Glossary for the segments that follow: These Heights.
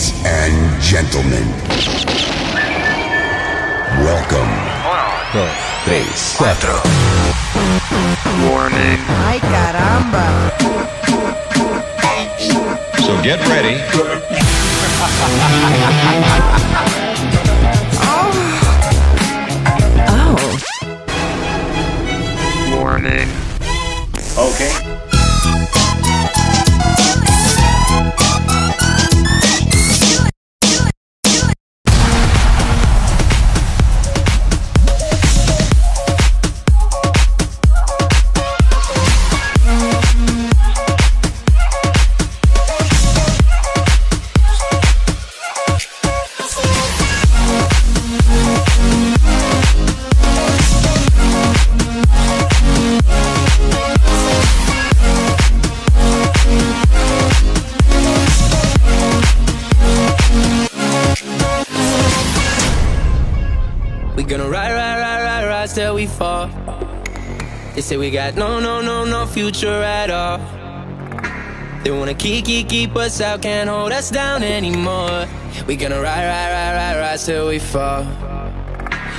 Ladies and gentlemen, welcome. Dos, tres, cuatro. Warning. Ay, caramba. So get ready. Oh. Warning. Okay. We fall. They say we got no future at all. They wanna keep us out, can't hold us down anymore. We gonna rise till we fall.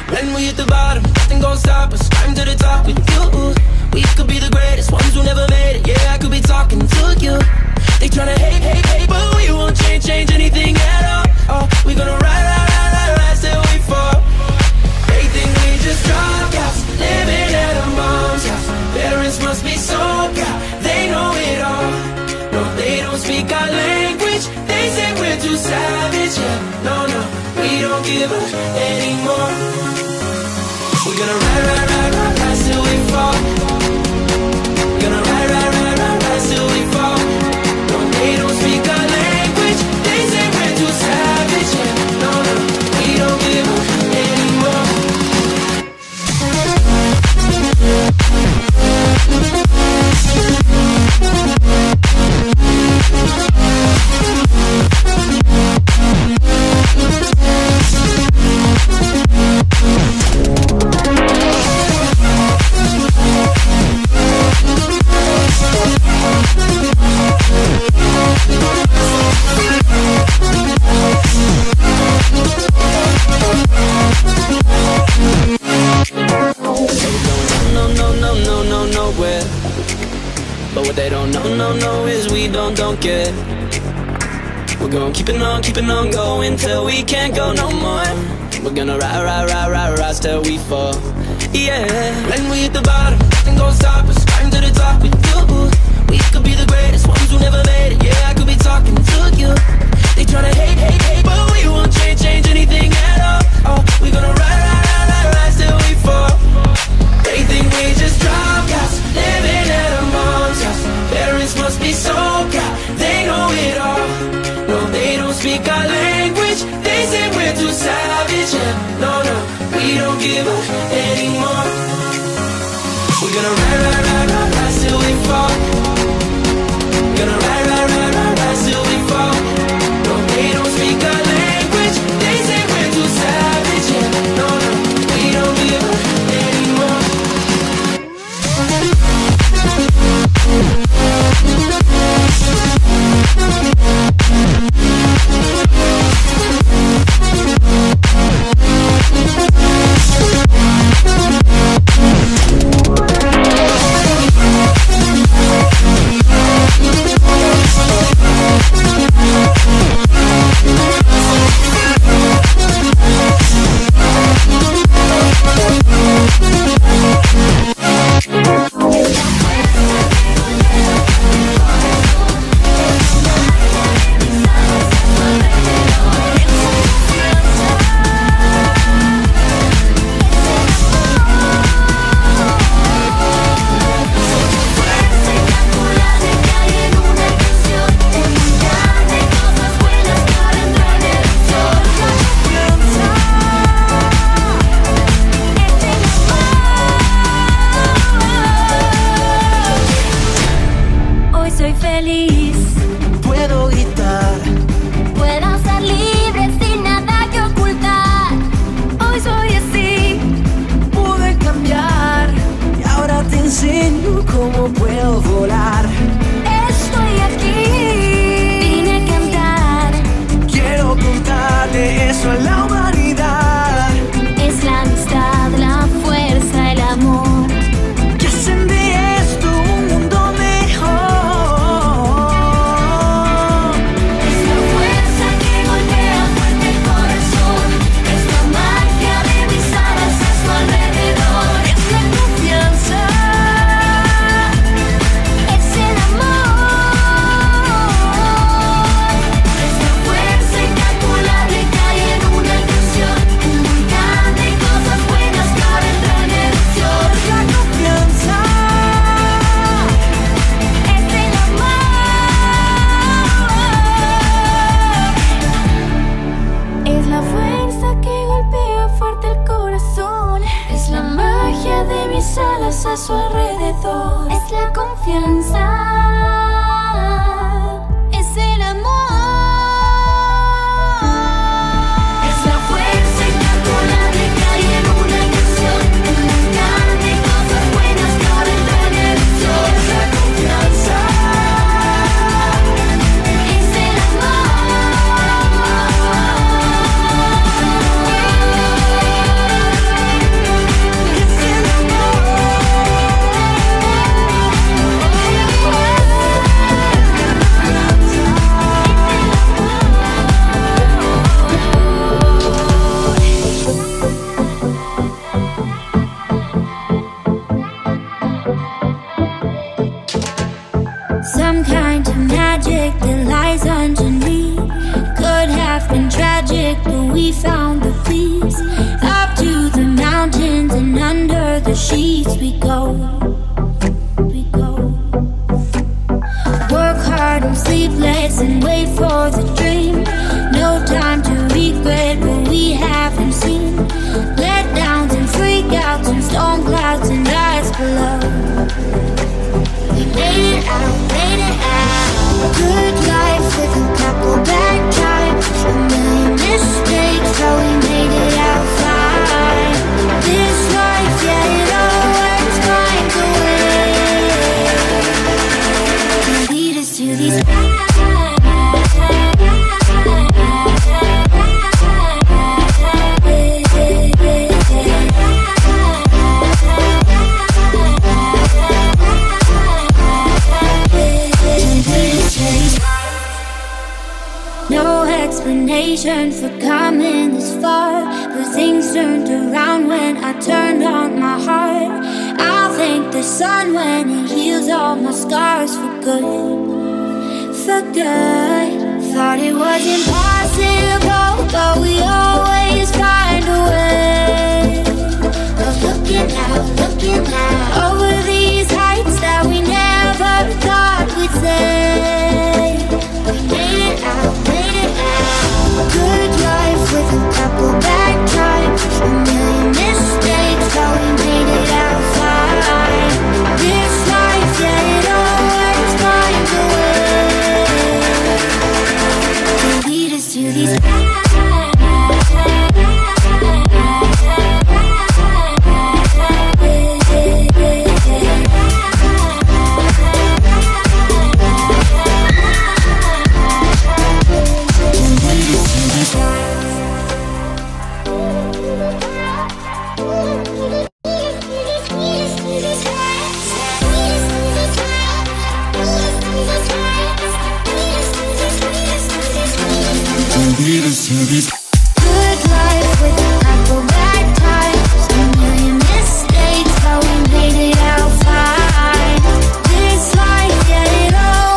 When we hit the bottom, nothing gon' stop us. Climb to the top with you. We could be the greatest ones who never made it. Yeah, I could be talking to you. They tryna hate, but we won't change anything at all. Oh, we gonna rise till we fall. Just dropouts, living at a mom's house. Parents must be so proud, they know it all. No, they don't speak our language, they say we're too savage. Yeah, no, we don't give up anymore. We're gonna rise till we fall. We're gonna rise till we fall. No, they don't speak our language, they say we're too savage. Yeah, no, we don't give up anymore. Get. We're gonna keepin' on going till we can't go no more. We're gonna rise till we fall. Yeah. When we hit the bottom, nothing gon' stop us. Climb to the top with you. We could be the greatest ones who never made it. Yeah, I could be talking to you. They tryna hate, but we won't change anything at all. Oh, we gonna rise till we fall. They think we just dropouts, living at a mom's house. Parents must be so proud. Speak our language, they say we're too savage. Yeah, no, we don't give up anymore. We're gonna rise till we fall. Gonna rise till we fall. No, they don't speak our language, they say we're too savage. Yeah, no, we don't give up anymore. We'll be right back. es la confianza, es el amor, es la fuerza inacabable que hay en una canción, en la carne, cosas buenas caben en el sol. Es la confianza, es el amor, es el amor. Some kind of magic that lies underneath, could have been tragic, but we found the peace. Up to the mountains and under the sheets we go. Work hard and sleepless and wait for the dream. No time to regret what we haven't seen. Let downs and freakouts and storm clouds and eyes below. We made it out, made it out. Good life, living couple bad times, a million mistakes, how we made it out fine. This life, yeah, it always finds a way. Can lead us to these explanation for coming this far, but things turned around when I turned on my heart. I'll thank the sun when it heals all my scars for good, for good. Thought it was impossible, but we always find a way of looking out over these heights that we never thought we'd say. We made it out. Good life with a couple bad times, a million mistakes, but we made it out fine. This life, yeah, it always finds a way. Can lead us to these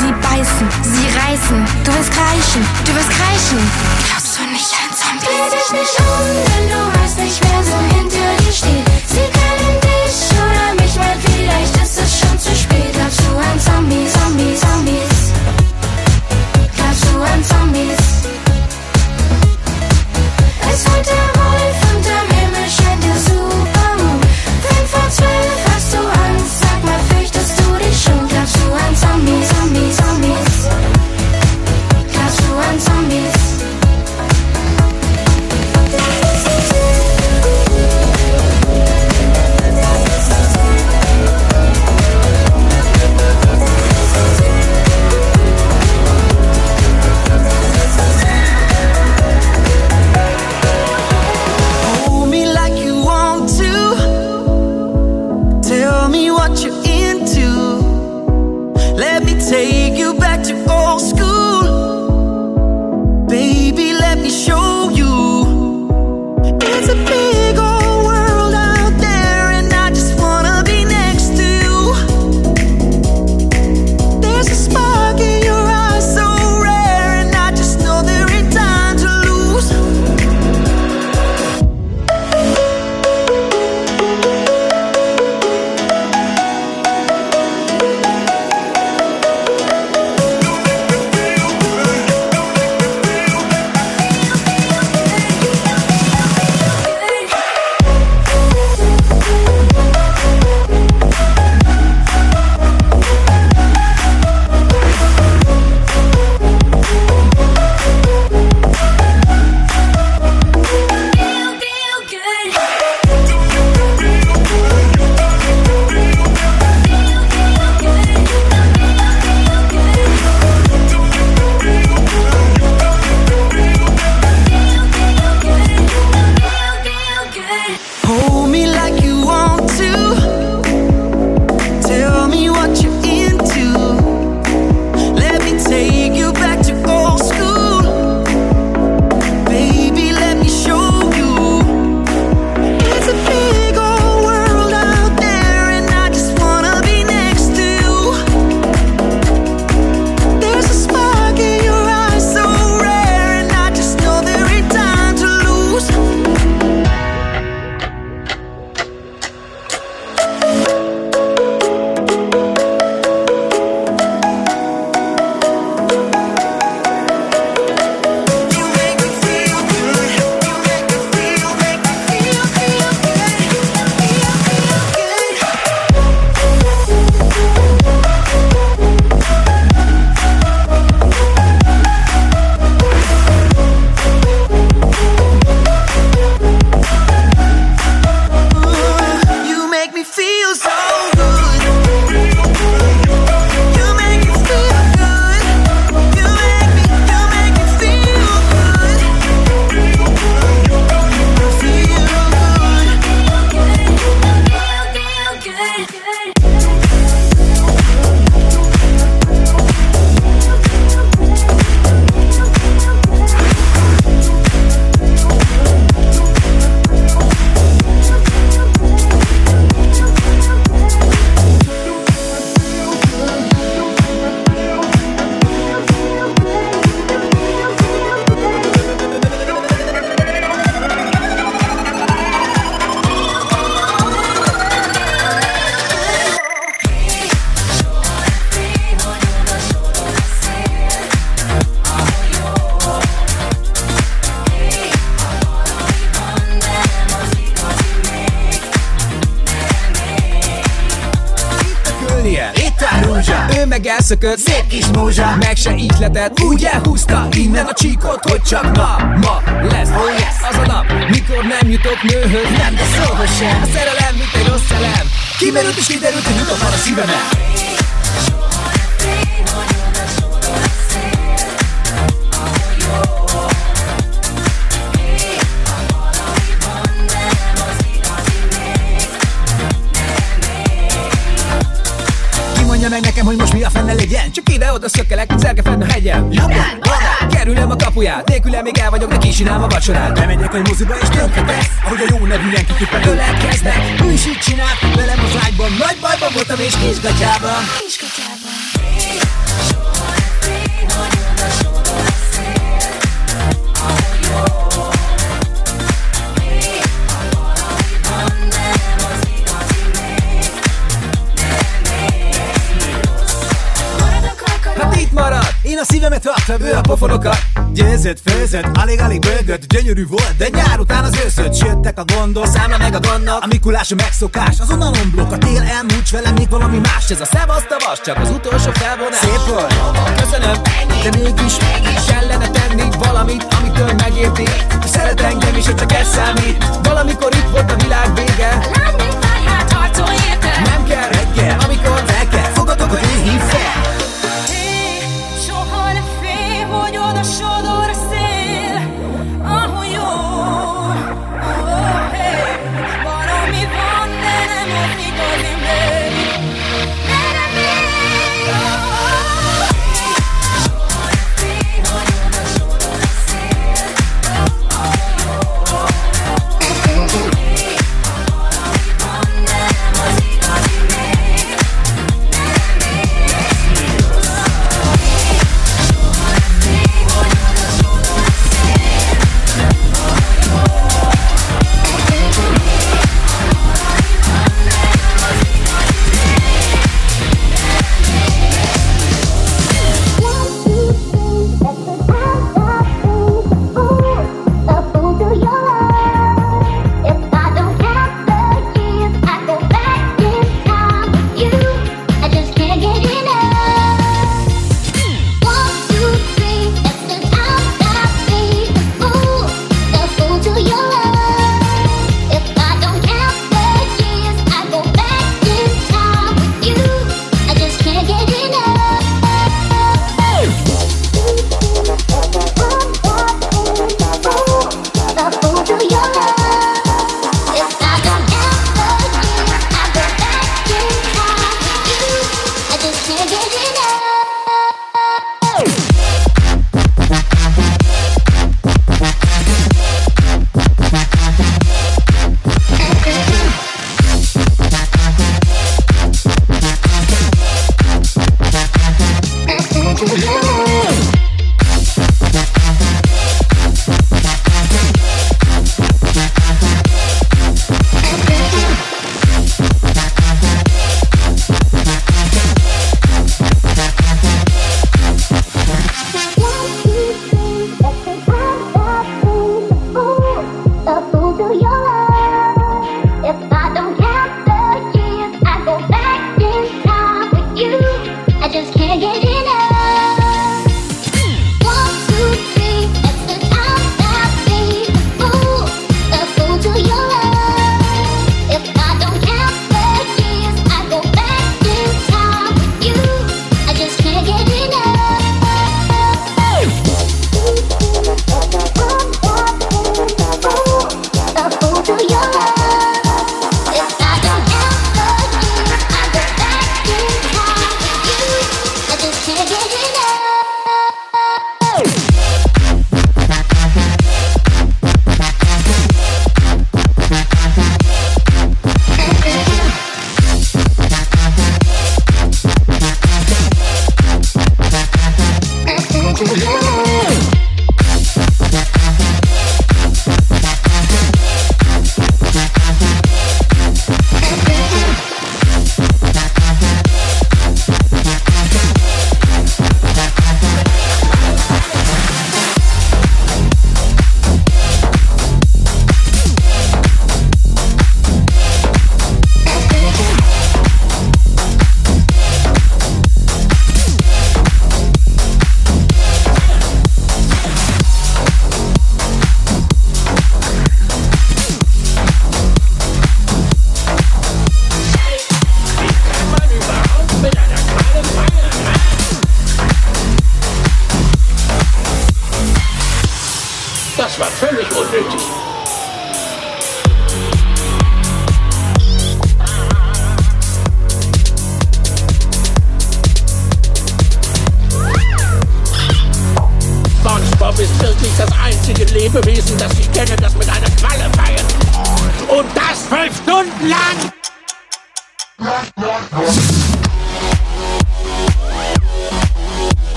sie beißen, sie reißen. Du willst kreischen, du willst kreischen. Glaubst du nicht an Zombie? Dreh dich nicht um, denn du weißt nicht, wer so hinter dir steht. Sie kennen dich oder mich mal, vielleicht ist es schon zu spät. Glaubst du an Zombie, Zombie, Zombies? Glaubst du an Zombies? Es holt der Wolf und am Himmel scheint der Supermond. 5:12 hast du Angst, sag mal, fürchtest du dich schon? Glaubst du an Zombies, Zombies, Zombies? Glaubst du an Zombies? Take you back to old school, baby, let me show you. It's a big old world out there, and I just wanna be next to you. There's a spark in your eyes so rare, and I just know there ain't time to lose. Megeszökött, szép kis múzsa, meg se ihletett, úgy elhúzta innen a csíkot, hogy csak na, ma lesz, oh yes, az a nap, mikor nem jutok nőhöz, nem, de szóhoz sem, a szerelem, mint egy rossz elem, kimerült és kiderült, hogy jutott már a szívemet. Meg nekem, hogy most mi a fenne legyen. Csak ide-oda szökkelek, szerge fenn a hegyen. Labdán, labdán, kerülöm a kapuját. Nélkülem még el vagyok, de kisinálom a vacsorát. Bemegyek egy moziba és tönkretesz, ahogy a jó nevű lenki kippen ölelkeznek. Ő is így csinált velem az ágyban. Nagy bajban voltam és kisgatyában. Én a szívemet tartva a pofonokat győzött, főzött, alig-alig bőgött. Gyönyörű volt, de nyár után az őszött. Jöttek a gondol, számla meg a gannak. A mikulási megszokás, azonnal omblok. A tél elmúlts velem, még valami más. Ez a szevasz tavas, csak az utolsó felvonás. Szép volt, köszönöm, de mégis kellene tenni valamit, amitől megérti, hogy szeret engem is, hogy csak ez számít. Valamikor itt volt a világ vége, a lány még várhát harcol érte. Nem kell reggel, amikor fel kell, fogadok, hogy én hív fel. A sodor a szél, ahol jó, oh, hey. Valami van, de nem az igazi még. Merre még, oh, hey. Sodor a fény, nagyon a sodor a szél, ahol jó, oh, hey. Valami van, de nem az igazi még. Merre még, oh, hey. Sodor a fény,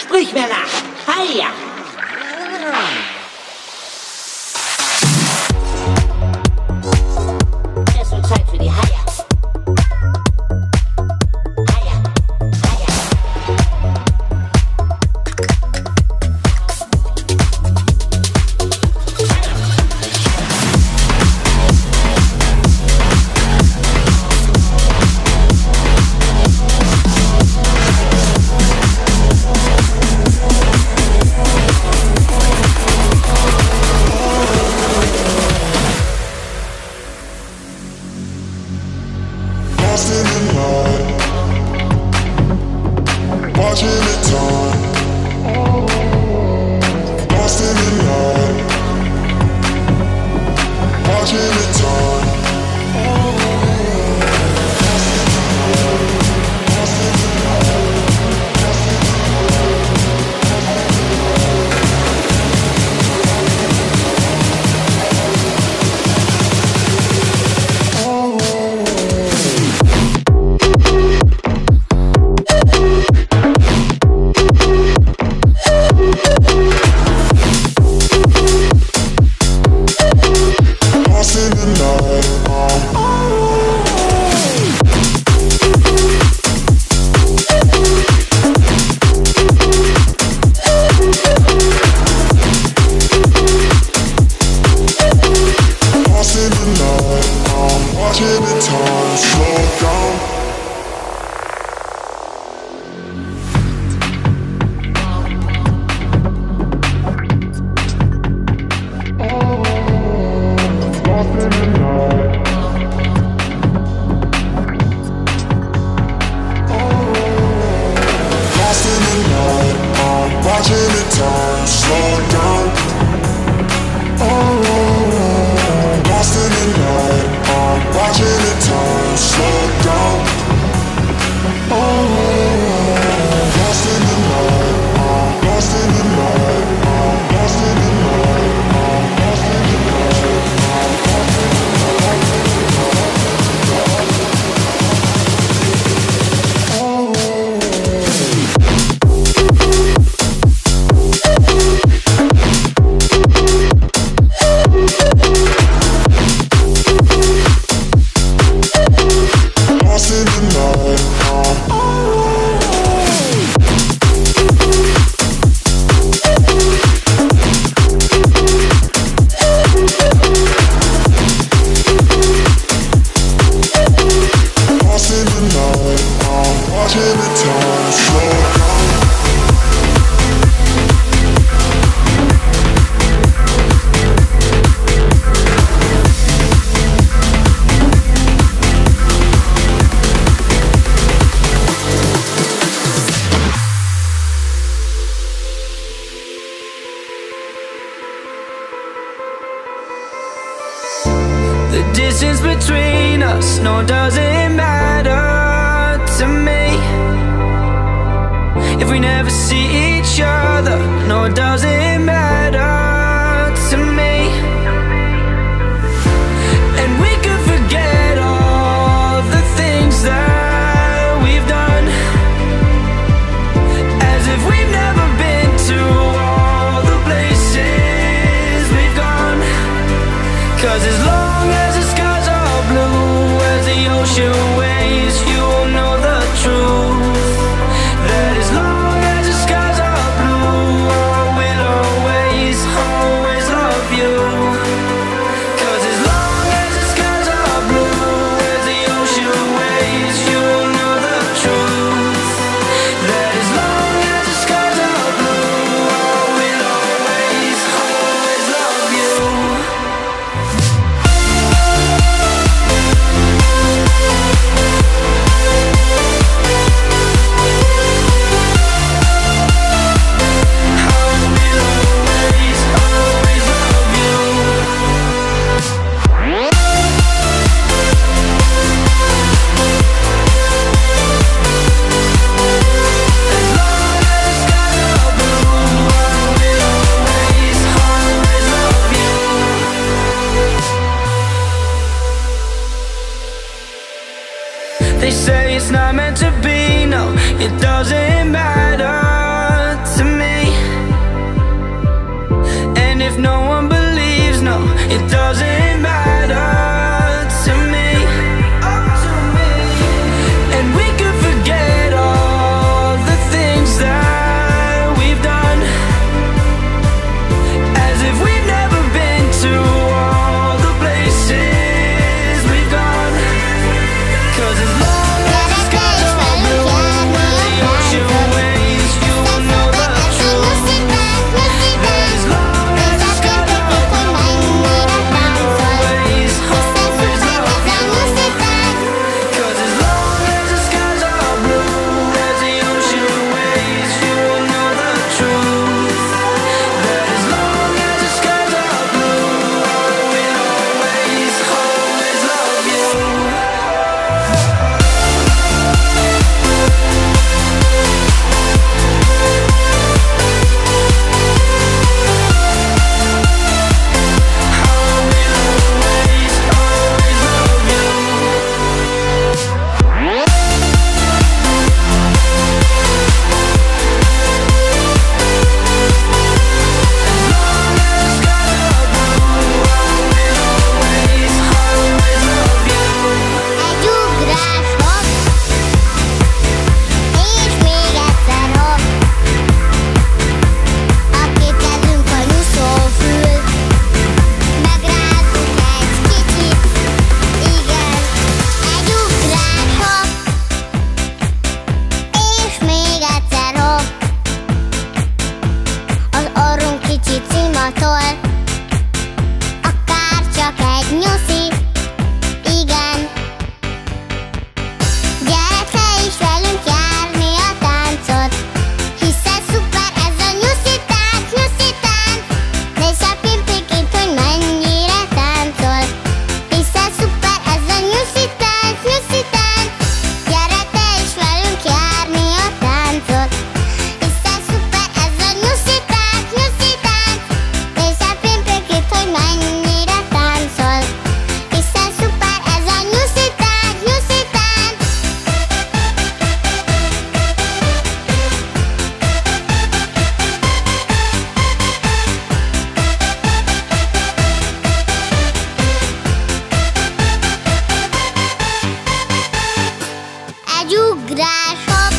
Sprich mir nach. Heia. Es wird Zeit für die Heia. They say it's not meant to be, no, it doesn't matter magától. Akár csak egy nyuszi, igen. Gyere te is velünk járni a táncot, hiszen szuper ez a nyuszi tánc. Nézd a pimpikét, hogy mennyire táncol, hiszen szuper ez a nyuszi tánc. Gyere te is velünk járni a táncot. Egy ugrás, hopp,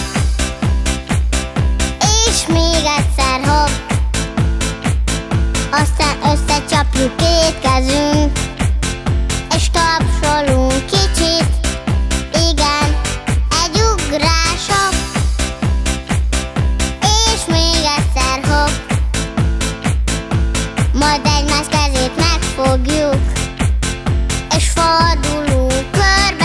és még egyszer, hopp, aztán összecsapjuk két kezünk, és tapsolunk kicsit, igen. Egy ugrás, hopp, és még egyszer, hopp, majd egymás kezét megfogjuk, és fordulunk körbe.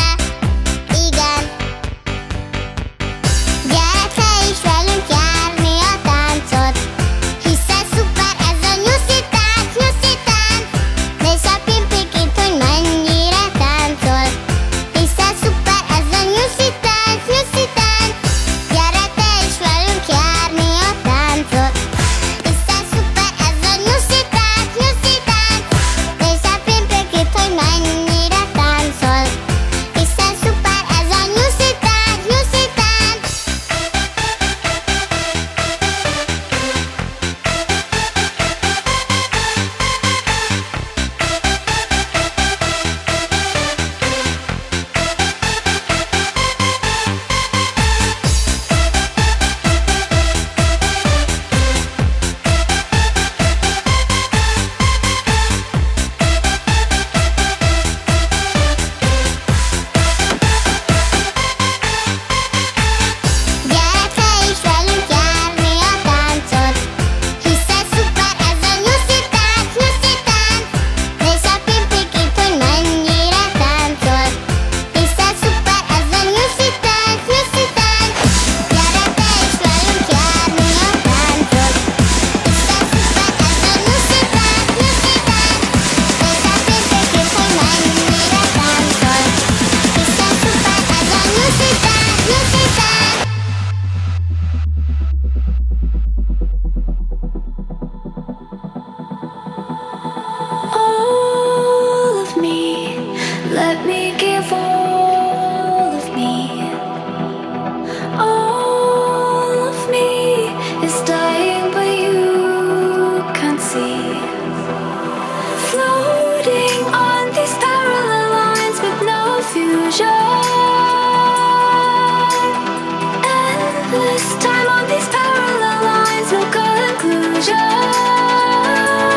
Let me give all of me is dying but you can't see. Floating on these parallel lines with no fusion, endless time on these parallel lines, no conclusion. Floating on these parallel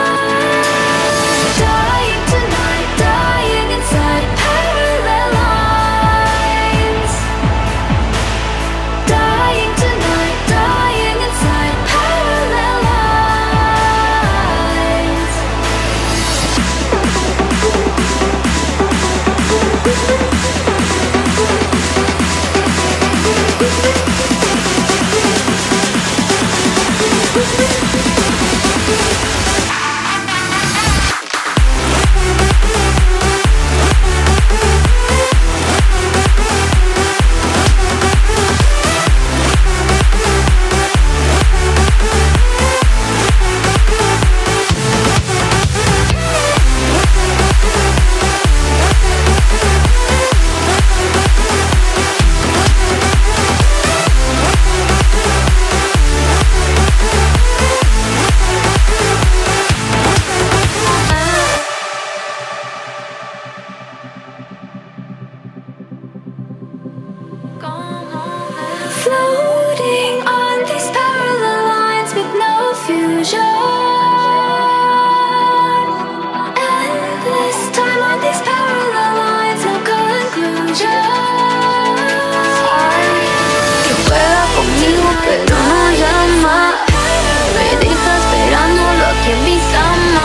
lines with no fusion, endless time on these parallel lines, no conclusion. Yo juega conmigo pero no llama, me deja esperando lo que mis amas.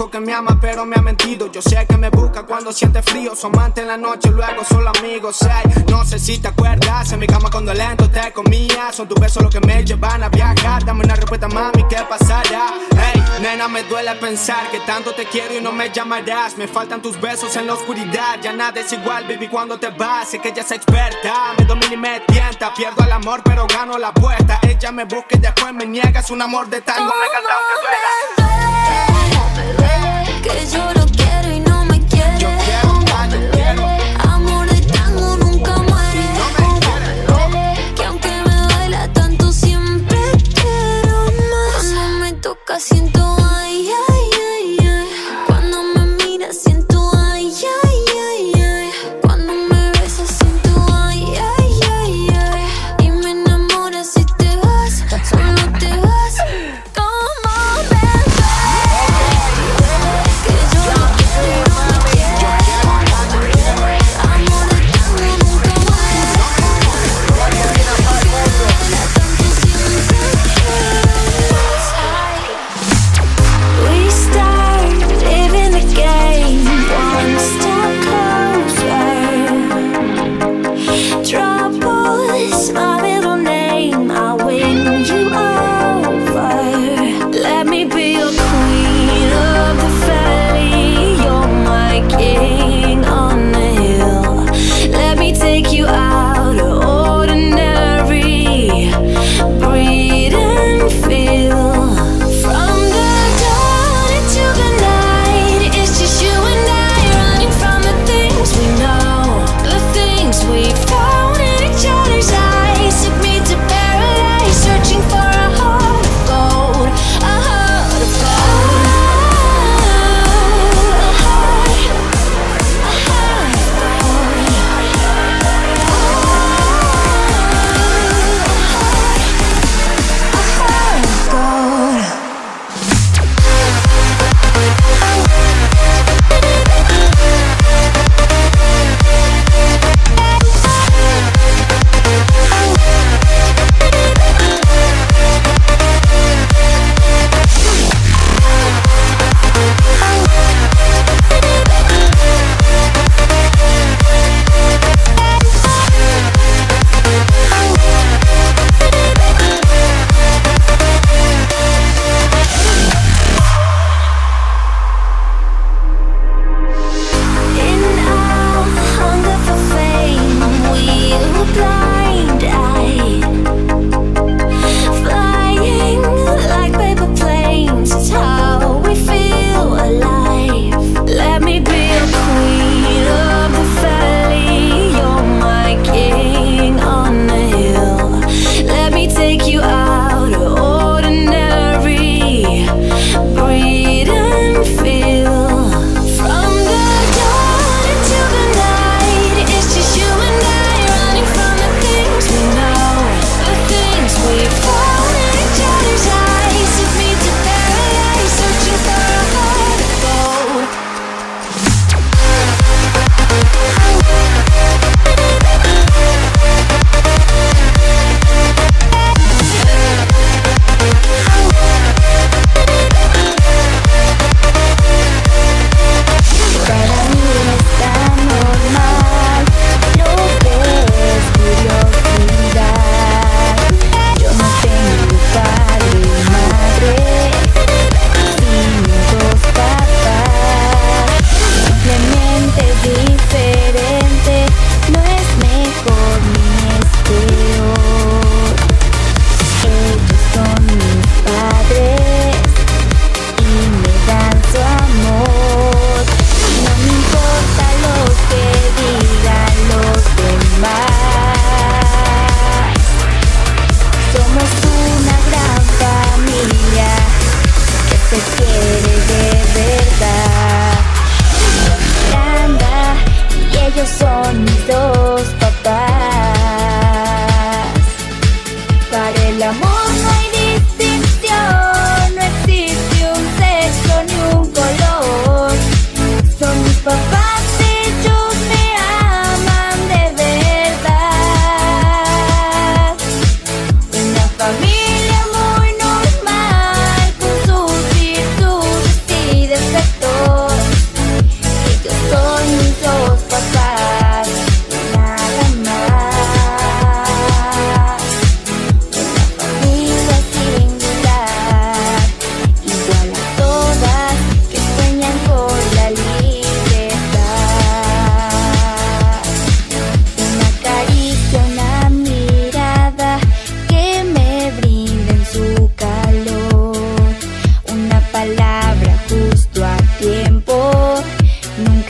dijo que me ama pero me ha mentido. Yo sé que me busca cuando siente frío. Su amante en la noche, luego solo amigos. Hey, no sé si te acuerdas, en mi cama cuando lento te comía. Son tus besos los que me llevan a viajar. Dame una respuesta, mami, ¿qué pasará? Hey, nena, me duele pensar que tanto te quiero y no me llamarás. Me faltan tus besos en la oscuridad. Ya nada es igual, baby, cuando te vas. Sé que ella es experta, me domina y me tienta. Pierdo el amor pero gano la apuesta. Ella me busca y después me niega. Es un amor de tango, me encanta aunque duela. Bebé, que yo lo quiero y no me quiere. Yo quiero, yo quiero. Amor de tango nunca muere. No me bebé, que aunque me duela tanto siempre quiero más. Cuando me toca siento ay, ay, ay, ay. Cuando me mira siento ay, ay, ay, ay. Cuando me besas siento ay, ay, ay, ay. Y me enamora si te vas, solo te vas. Como bebé, que yo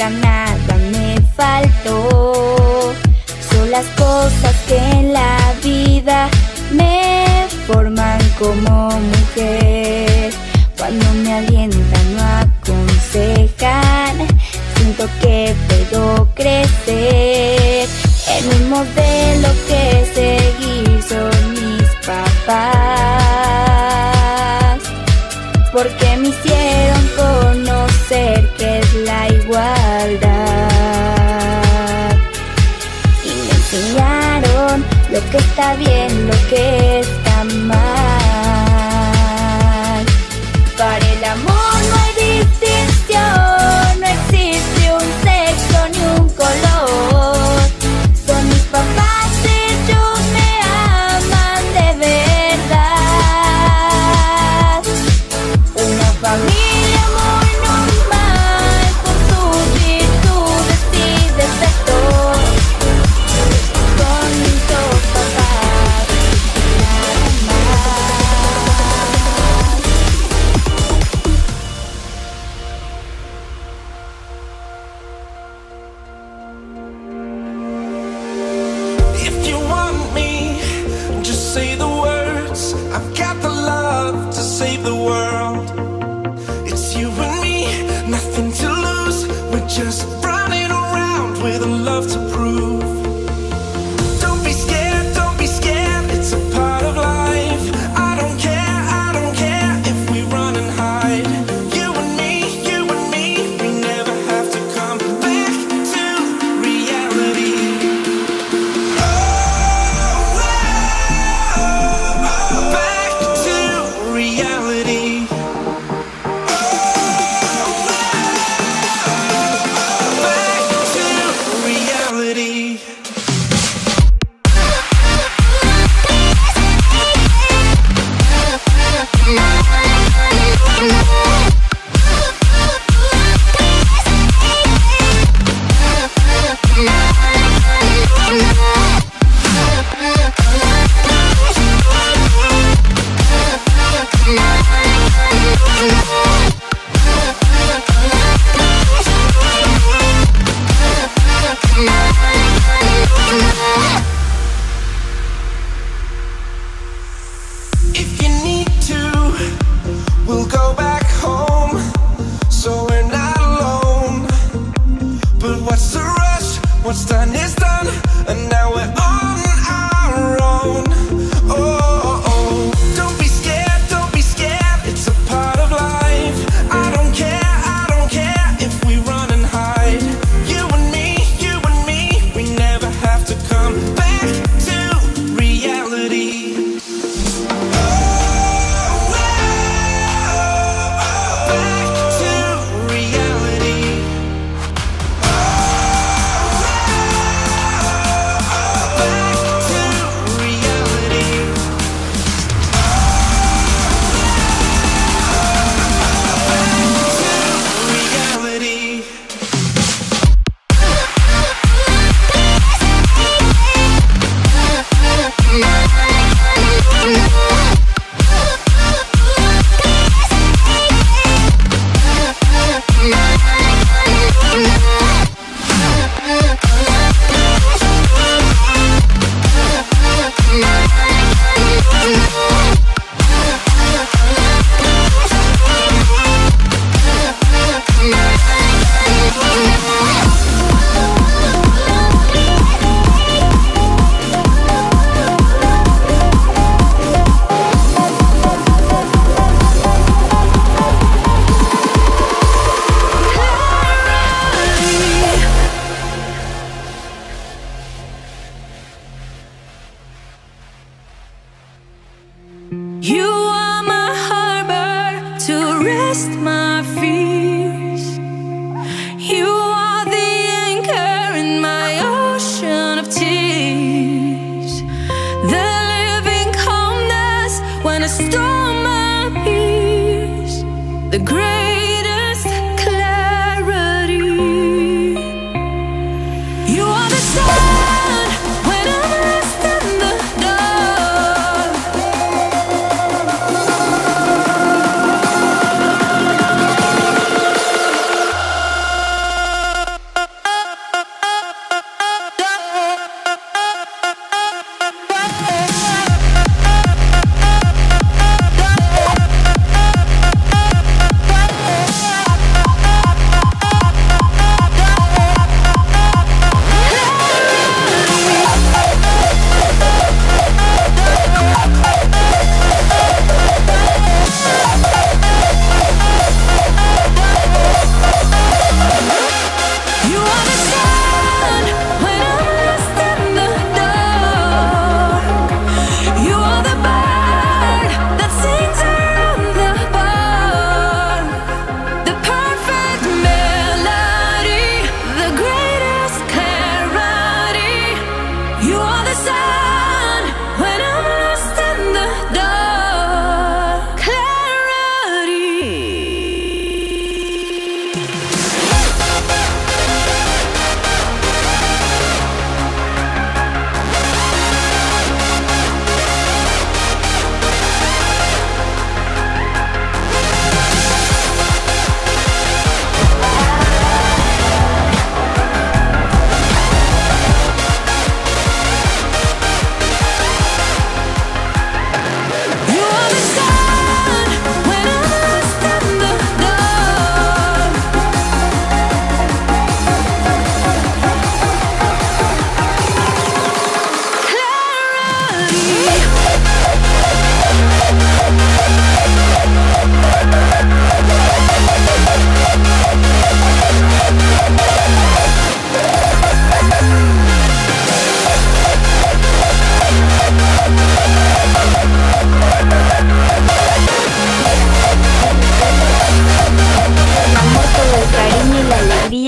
nunca nada me faltó. Son las cosas que en la vida me forman como mujer. Cuando me alientan, no aconsejan, siento que puedo crecer. El mismo modelo que seguí son mis papás, porque me hicieron conocer que es la igualdad, y me enseñaron lo que está bien, lo que está mal. Para el amor no hay distinción, no existe un sexo ni un color. Son mis papás. Familia muy normal, con sus virtudes y defectos. Con mis dos papás, nada más. If you want me, just say the words. I've got the love to save the world. Just running around with a love to prove. Don't be scared, it's a part of life. I don't care if we run and hide. You and me, we never have to come back to reality. Oh, oh, oh, oh, back to reality. What's done is done, and now we're on our own. Oh, oh, oh. Don't be scared, it's a part of life. I don't care if we run and hide. You and me, we never have to come back to reality. Oh, oh, oh, back to reality. Oh,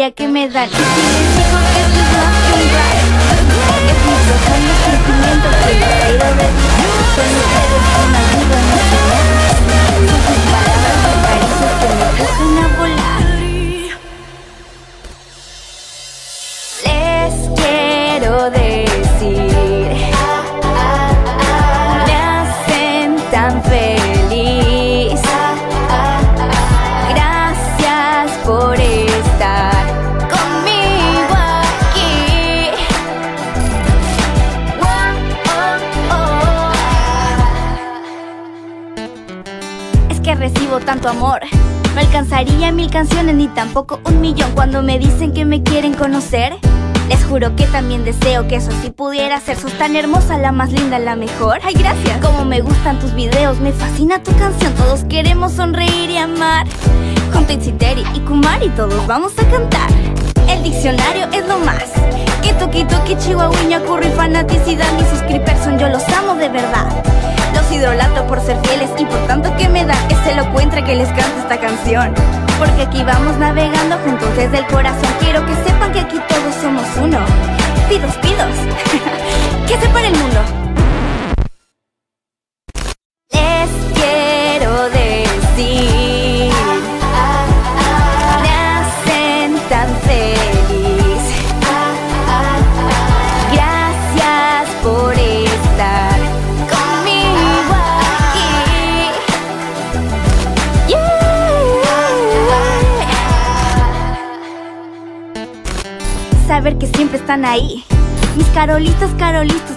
alegría que me dan. Y si les digo que esto es más que un rap, es mi profundo sentimiento que lo traigo de mí. Son ustedes una vida emocional, son sus palabras de paraísos que me empujan a volar. Les quiero decir, me hacen tan feliz. Gracias por estar conmigo aquí. Es que recibo tanto amor, no alcanzaría 1000 canciones ni tampoco 1 millón. Cuando me dicen que me quieren conocer, les juro que también deseo que eso sí pudiera ser. Sos tan hermosa, la más linda, la mejor. Ay, gracias. Como me gustan tus videos, me fascina tu canción. Todos queremos sonreír y amar. Junto a Itziteri y Kumari todos vamos a cantar. El diccionario es lo más. Que toqui toqui chihuahuiña, curry, fanaticidad. Mis subscribers son yo, los amo de verdad. Los idolato por ser fieles y por tanto que me dan. Es elocuente que les canto esta canción, porque aquí vamos navegando juntos desde el corazón. Quiero que sepan que aquí todos somos uno. Pidos, pidos, que separe el mundo. Les quiero decir, me hacen tan feliz. Gracias por estar. Saber que siempre están ahí, mis carolistas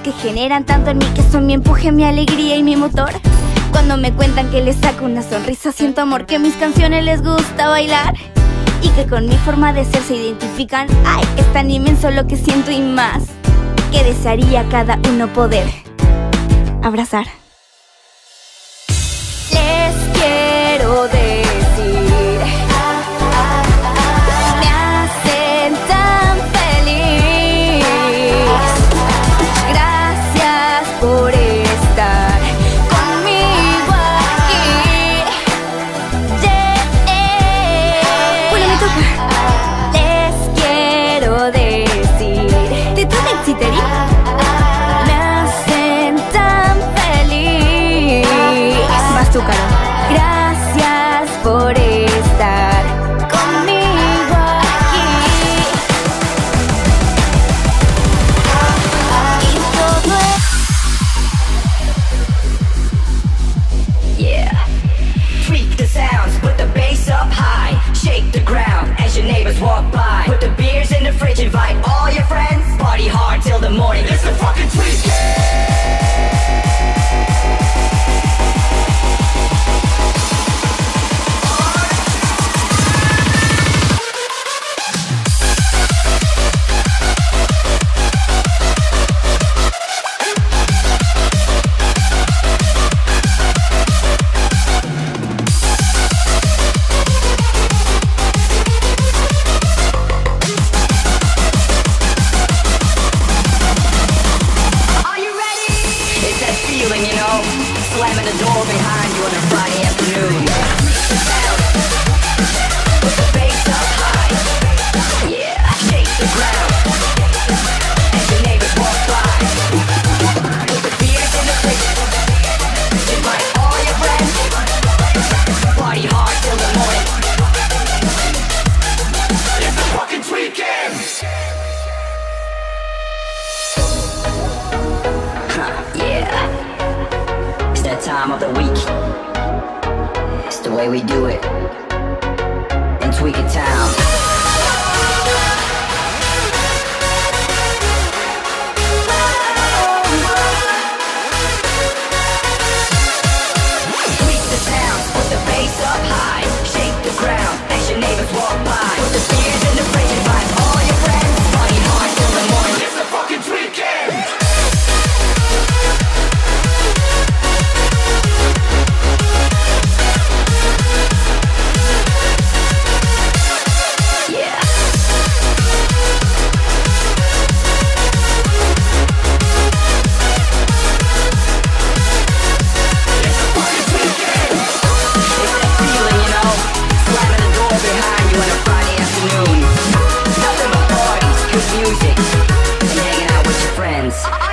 que generan tanto en mí, que son mi empuje, mi alegría y mi motor. Cuando me cuentan que les saco una sonrisa, siento amor, que mis canciones les gusta bailar y que con mi forma de ser se identifican. Ay, es tan inmenso lo que siento y más, que desearía a cada uno poder abrazar. Les quiero decir, me hacen tan por estar conmigo aquí. Yeah. Bueno, me toca. Les quiero decir, ¿te toca Itziteri? Me hacen tan feliz. Más tú, Caro. Gracias por estar conmigo aquí. Y todo es up high, shake the ground as your neighbors walk by. Put the beers in the fridge, invite all your friends. Party hard till the morning, it's the fucking Heights.